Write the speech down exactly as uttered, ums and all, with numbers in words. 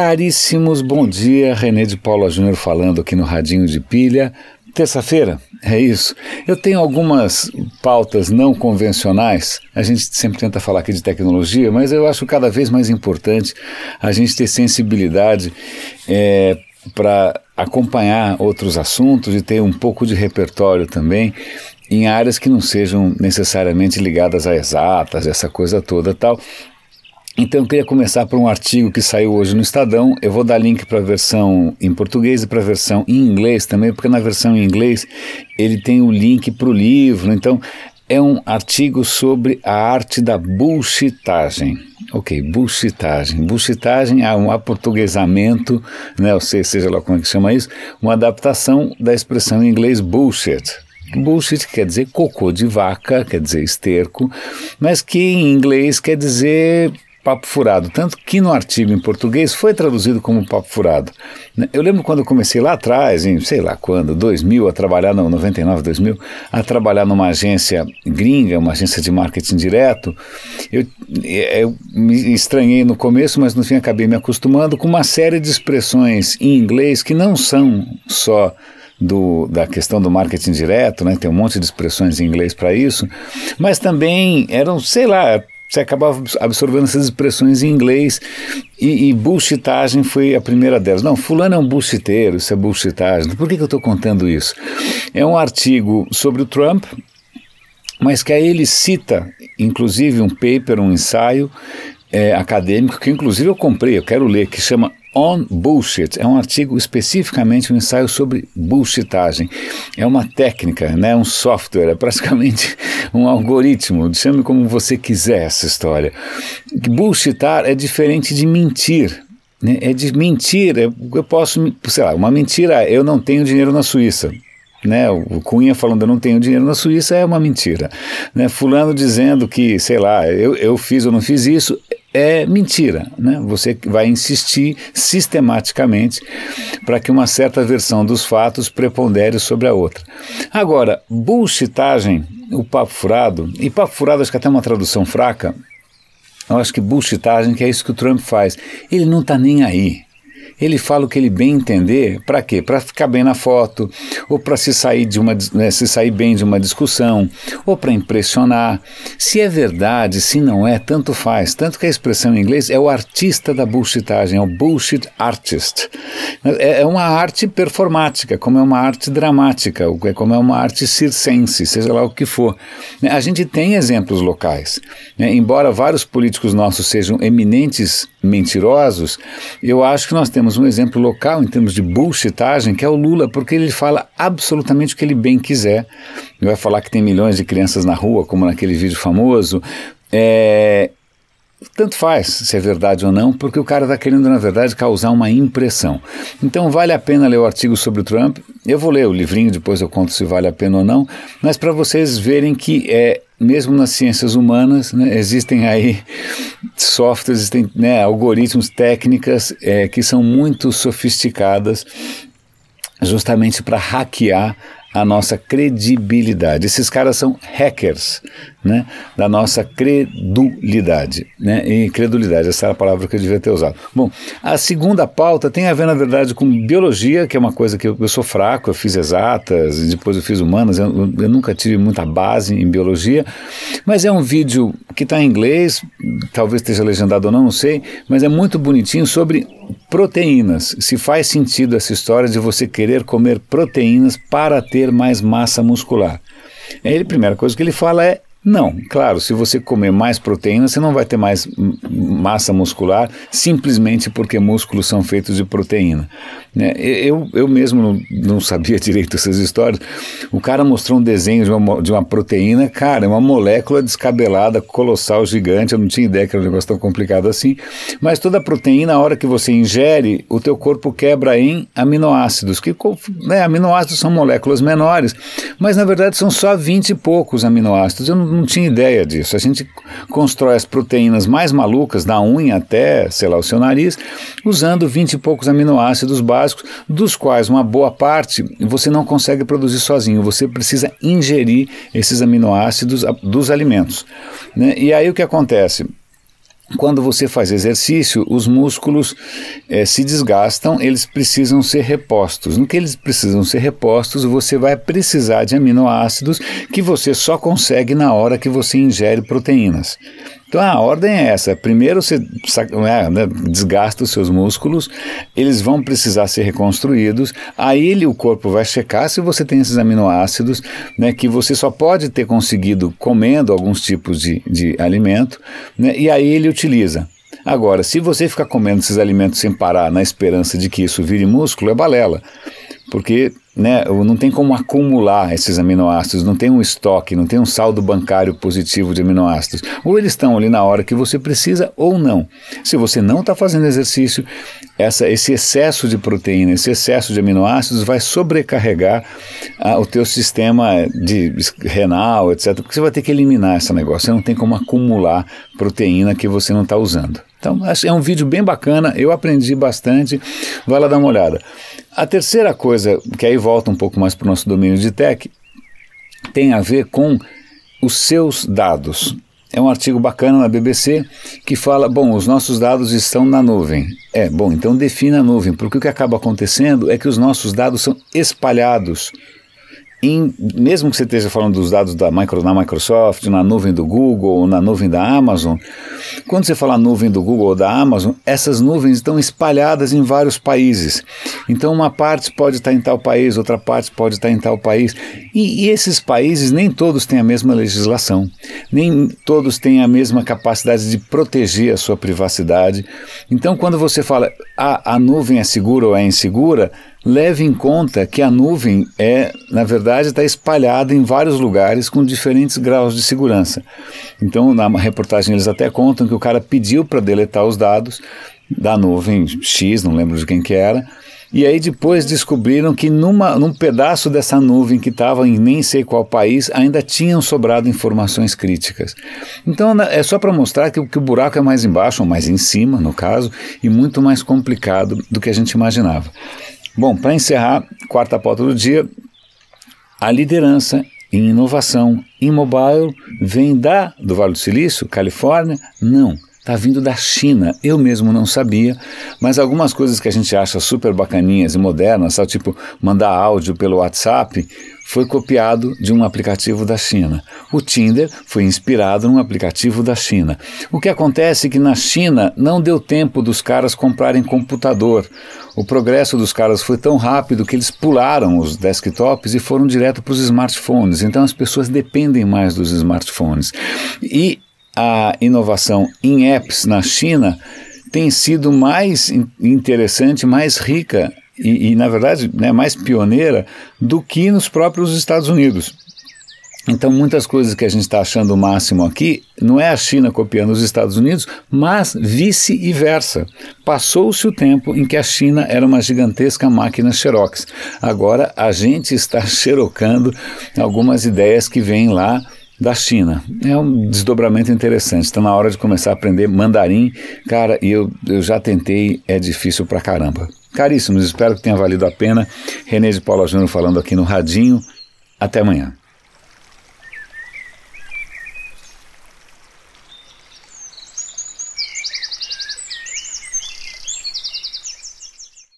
Caríssimos, bom dia, René de Paula Júnior falando aqui no Radinho de Pilha. Terça-feira, é isso. Eu tenho algumas pautas não convencionais. A gente sempre tenta falar aqui de tecnologia, mas eu acho cada vez mais importante a gente ter sensibilidade é, para acompanhar outros assuntos e ter um pouco de repertório também em áreas que não sejam necessariamente ligadas a exatas, essa coisa toda e tal. Então eu queria começar por um artigo que saiu hoje no Estadão. Eu vou dar link para a versão em português e para a versão em inglês também, porque na versão em inglês ele tem o link para o livro. Então é um artigo sobre a arte da bullshitagem. Ok, bullshitagem. Bullshitagem é um aportuguesamento, né, ou seja lá como é que chama isso, uma adaptação da expressão em inglês bullshit. Bullshit quer dizer cocô de vaca, quer dizer esterco, mas que em inglês quer dizer papo furado, tanto que no artigo em português foi traduzido como papo furado. Eu lembro quando eu comecei lá atrás, em sei lá quando, dois mil, a trabalhar, não, noventa e nove, dois mil, a trabalhar numa agência gringa, uma agência de marketing direto, eu, eu me estranhei no começo, mas no fim acabei me acostumando com uma série de expressões em inglês que não são só Do, da questão do marketing direto, né? Tem um monte de expressões em inglês para isso, mas também eram, sei lá, você acabava absorvendo essas expressões em inglês e, e bullshitagem foi a primeira delas. Não, fulano é um bullshiteiro, isso é bullshitagem. Por que, que eu estou contando isso? É um artigo sobre o Trump, mas que aí ele cita, inclusive, um paper, um ensaio é, acadêmico, que inclusive eu comprei, eu quero ler, que chama On Bullshit, é um artigo especificamente um ensaio sobre bullshitagem, é uma técnica, né? Um software, é praticamente um algoritmo, chame como você quiser essa história. Bullshitar é diferente de mentir, né? É de mentir, eu posso, sei lá, uma mentira, eu não tenho dinheiro na Suíça. Né, o Cunha falando eu não tenho dinheiro na Suíça é uma mentira, né, fulano dizendo que, sei lá, eu, eu fiz ou não fiz isso, é mentira, né, você vai insistir sistematicamente para que uma certa versão dos fatos prepondere sobre a outra. Agora, bullshitagem, o papo furado, e papo furado acho que até uma tradução fraca, eu acho que bullshitagem, que é isso que o Trump faz, ele não está nem aí. Ele fala o que ele bem entender, para quê? Para ficar bem na foto, ou para se sair de uma, né, se sair bem de uma discussão, ou para impressionar. Se é verdade, se não é, tanto faz. Tanto que a expressão em inglês é o artista da bullshitagem, é o bullshit artist. É uma arte performática, como é uma arte dramática, como é uma arte circense, seja lá o que for. A gente tem exemplos locais, né? Embora vários políticos nossos sejam eminentes mentirosos, eu acho que nós temos um exemplo local em termos de bullshitagem, que é o Lula, porque ele fala absolutamente o que ele bem quiser. Ele vai falar que tem milhões de crianças na rua, como naquele vídeo famoso. É... Tanto faz se é verdade ou não, porque o cara está querendo, na verdade, causar uma impressão. Então vale a pena ler o artigo sobre o Trump. Eu vou ler o livrinho, depois eu conto se vale a pena ou não, mas para vocês verem que é... mesmo nas ciências humanas, né, existem aí softwares, existem, né, algoritmos, técnicas é, que são muito sofisticadas justamente para hackear a nossa credibilidade. Esses caras são hackers, né, da nossa credulidade, né, e credulidade, essa era a palavra que eu devia ter usado. Bom, a segunda pauta tem a ver, na verdade, com biologia, que é uma coisa que eu, eu sou fraco, eu fiz exatas, depois eu fiz humanas, eu, eu nunca tive muita base em biologia, mas é um vídeo que está em inglês, talvez esteja legendado ou não, não sei, mas é muito bonitinho sobre proteínas, se faz sentido essa história de você querer comer proteínas para ter mais massa muscular. Ele, a primeira coisa que ele fala é, não, claro, se você comer mais proteína, você não vai ter mais massa muscular, simplesmente porque músculos são feitos de proteína. Né? Eu, eu mesmo não, não sabia direito essas histórias. O cara mostrou um desenho de uma, de uma proteína, cara, uma molécula descabelada, colossal, gigante, eu não tinha ideia que era um negócio tão complicado assim, mas toda a proteína, a hora que você ingere, o teu corpo quebra em aminoácidos, que, né, aminoácidos são moléculas menores, mas na verdade são só vinte e poucos aminoácidos, eu não não tinha ideia disso. A gente constrói as proteínas mais malucas, da unha até, sei lá, o seu nariz, usando vinte e poucos aminoácidos básicos, dos quais uma boa parte você não consegue produzir sozinho, você precisa ingerir esses aminoácidos dos alimentos, né? E aí o que acontece? Quando você faz exercício, os músculos é, se desgastam, eles precisam ser repostos. No que eles precisam ser repostos, você vai precisar de aminoácidos que você só consegue na hora que você ingere proteínas. Então a ordem é essa: primeiro você desgasta os seus músculos, eles vão precisar ser reconstruídos, aí ele, o corpo vai checar se você tem esses aminoácidos, né, que você só pode ter conseguido comendo alguns tipos de, de alimento, né, e aí ele utiliza. Agora, se você ficar comendo esses alimentos sem parar na esperança de que isso vire músculo, é balela, porque... Né, não tem como acumular esses aminoácidos, não tem um estoque, não tem um saldo bancário positivo de aminoácidos. Ou eles estão ali na hora que você precisa ou não. Se você não está fazendo exercício, essa, esse excesso de proteína, esse excesso de aminoácidos vai sobrecarregar a, o teu sistema de, renal, etcétera. Porque você vai ter que eliminar esse negócio, você não tem como acumular proteína que você não está usando. Então é um vídeo bem bacana, eu aprendi bastante, vai lá dar uma olhada. A terceira coisa, que aí volta um pouco mais para o nosso domínio de tech, tem a ver com os seus dados. É um artigo bacana na B B C que fala, bom, os nossos dados estão na nuvem. É, bom, então defina a nuvem, porque o que acaba acontecendo é que os nossos dados são espalhados. Em, mesmo que você esteja falando dos dados da micro, na Microsoft, na nuvem do Google, na nuvem da Amazon, quando você fala nuvem do Google ou da Amazon, essas nuvens estão espalhadas em vários países. Então uma parte pode estar em tal país, outra parte pode estar em tal país. E, e esses países nem todos têm a mesma legislação, nem todos têm a mesma capacidade de proteger a sua privacidade. Então quando você fala ah, a nuvem é segura ou é insegura, leve em conta que a nuvem é, na verdade, está espalhada em vários lugares com diferentes graus de segurança. Então, na reportagem eles até contam que o cara pediu para deletar os dados da nuvem X, não lembro de quem que era, e aí depois descobriram que numa, num pedaço dessa nuvem que estava em nem sei qual país, ainda tinham sobrado informações críticas. Então é só para mostrar que, que o buraco é mais embaixo, ou mais em cima, no caso, e muito mais complicado do que a gente imaginava. Bom, para encerrar, quarta pauta do dia, a liderança em inovação em mobile vem da, do Vale do Silício, Califórnia? Não, está vindo da China, eu mesmo não sabia, mas algumas coisas que a gente acha super bacaninhas e modernas, sabe, tipo mandar áudio pelo WhatsApp, foi copiado de um aplicativo da China. O Tinder foi inspirado num aplicativo da China. O que acontece é que na China não deu tempo dos caras comprarem computador. O progresso dos caras foi tão rápido que eles pularam os desktops e foram direto para os smartphones. Então as pessoas dependem mais dos smartphones. E a inovação em apps na China tem sido mais interessante, mais rica, E, e, na verdade, né, mais pioneira do que nos próprios Estados Unidos. Então, muitas coisas que a gente está achando o máximo aqui, não é a China copiando os Estados Unidos, mas vice-versa. Passou-se o tempo em que a China era uma gigantesca máquina xerox. Agora, a gente está xerocando algumas ideias que vêm lá da China. É um desdobramento interessante. Está na hora de começar a aprender mandarim. Cara, e eu, eu já tentei, é difícil pra caramba. Caríssimos, espero que tenha valido a pena. René de Paula Júnior falando aqui no Radinho. Até amanhã.